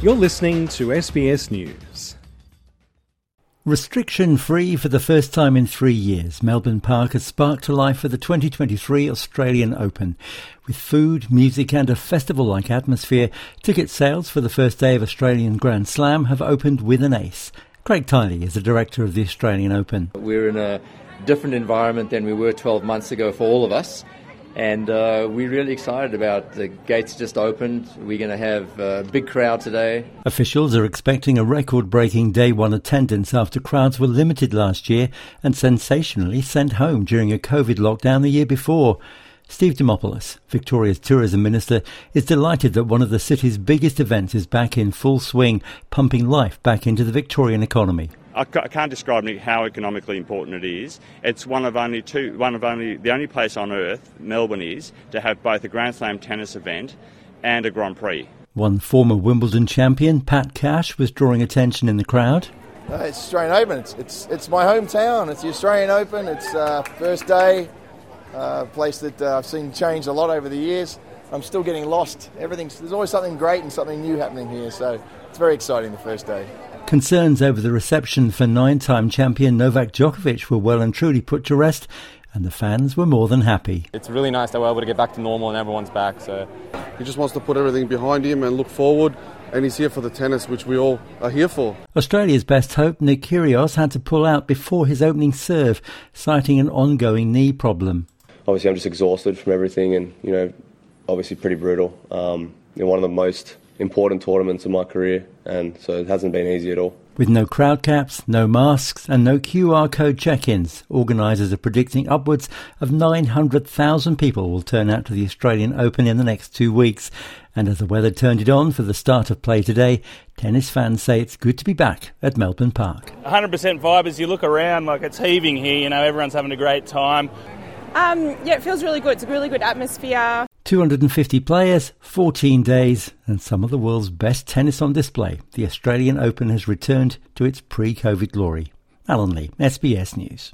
You're listening to SBS News. Restriction-free for the first time in 3 years, Melbourne Park has sparked to life for the 2023 Australian Open. With food, music and a festival-like atmosphere, ticket sales for the first day of Australian Grand Slam have opened with an ace. Craig Tiley is the director of the Australian Open. We're in a different environment than we were 12 months ago for all of us. And we're really excited about the gates just opened. We're going to have a big crowd today. Officials are expecting a record-breaking day one attendance after crowds were limited last year and sensationally sent home during a COVID lockdown the year before. Steve Dimopoulos, Victoria's tourism minister, is delighted that one of the city's biggest events is back in full swing, pumping life back into the Victorian economy. I can't describe how economically important it is. It's the only place on earth, Melbourne is, to have both a Grand Slam tennis event and a Grand Prix. One former Wimbledon champion, Pat Cash, was drawing attention in the crowd. It's Australian Open. It's my hometown. It's the Australian Open. It's first day, place that I've seen change a lot over the years. I'm still getting lost. There's always something great and something new happening here, so it's very exciting the first day. Concerns over the reception for nine-time champion Novak Djokovic were well and truly put to rest, and the fans were more than happy. It's really nice that we're able to get back to normal and everyone's back. So he just wants to put everything behind him and look forward, and he's here for the tennis, which we all are here for. Australia's best hope, Nick Kyrgios, had to pull out before his opening serve, citing an ongoing knee problem. Obviously, I'm just exhausted from everything and, obviously pretty brutal. One of the most important tournaments of my career, and so it hasn't been easy at all. With no crowd caps, no masks and no QR code check-ins, organisers are predicting upwards of 900,000 people will turn out to the Australian Open in the next 2 weeks. And as the weather turned it on for the start of play today, tennis fans say it's good to be back at Melbourne Park. 100% vibe as you look around, like it's heaving here, everyone's having a great time. Yeah, it feels really good. It's a really good atmosphere. 250 players, 14 days, and some of the world's best tennis on display. The Australian Open has returned to its pre-COVID glory. Alan Lee, SBS News.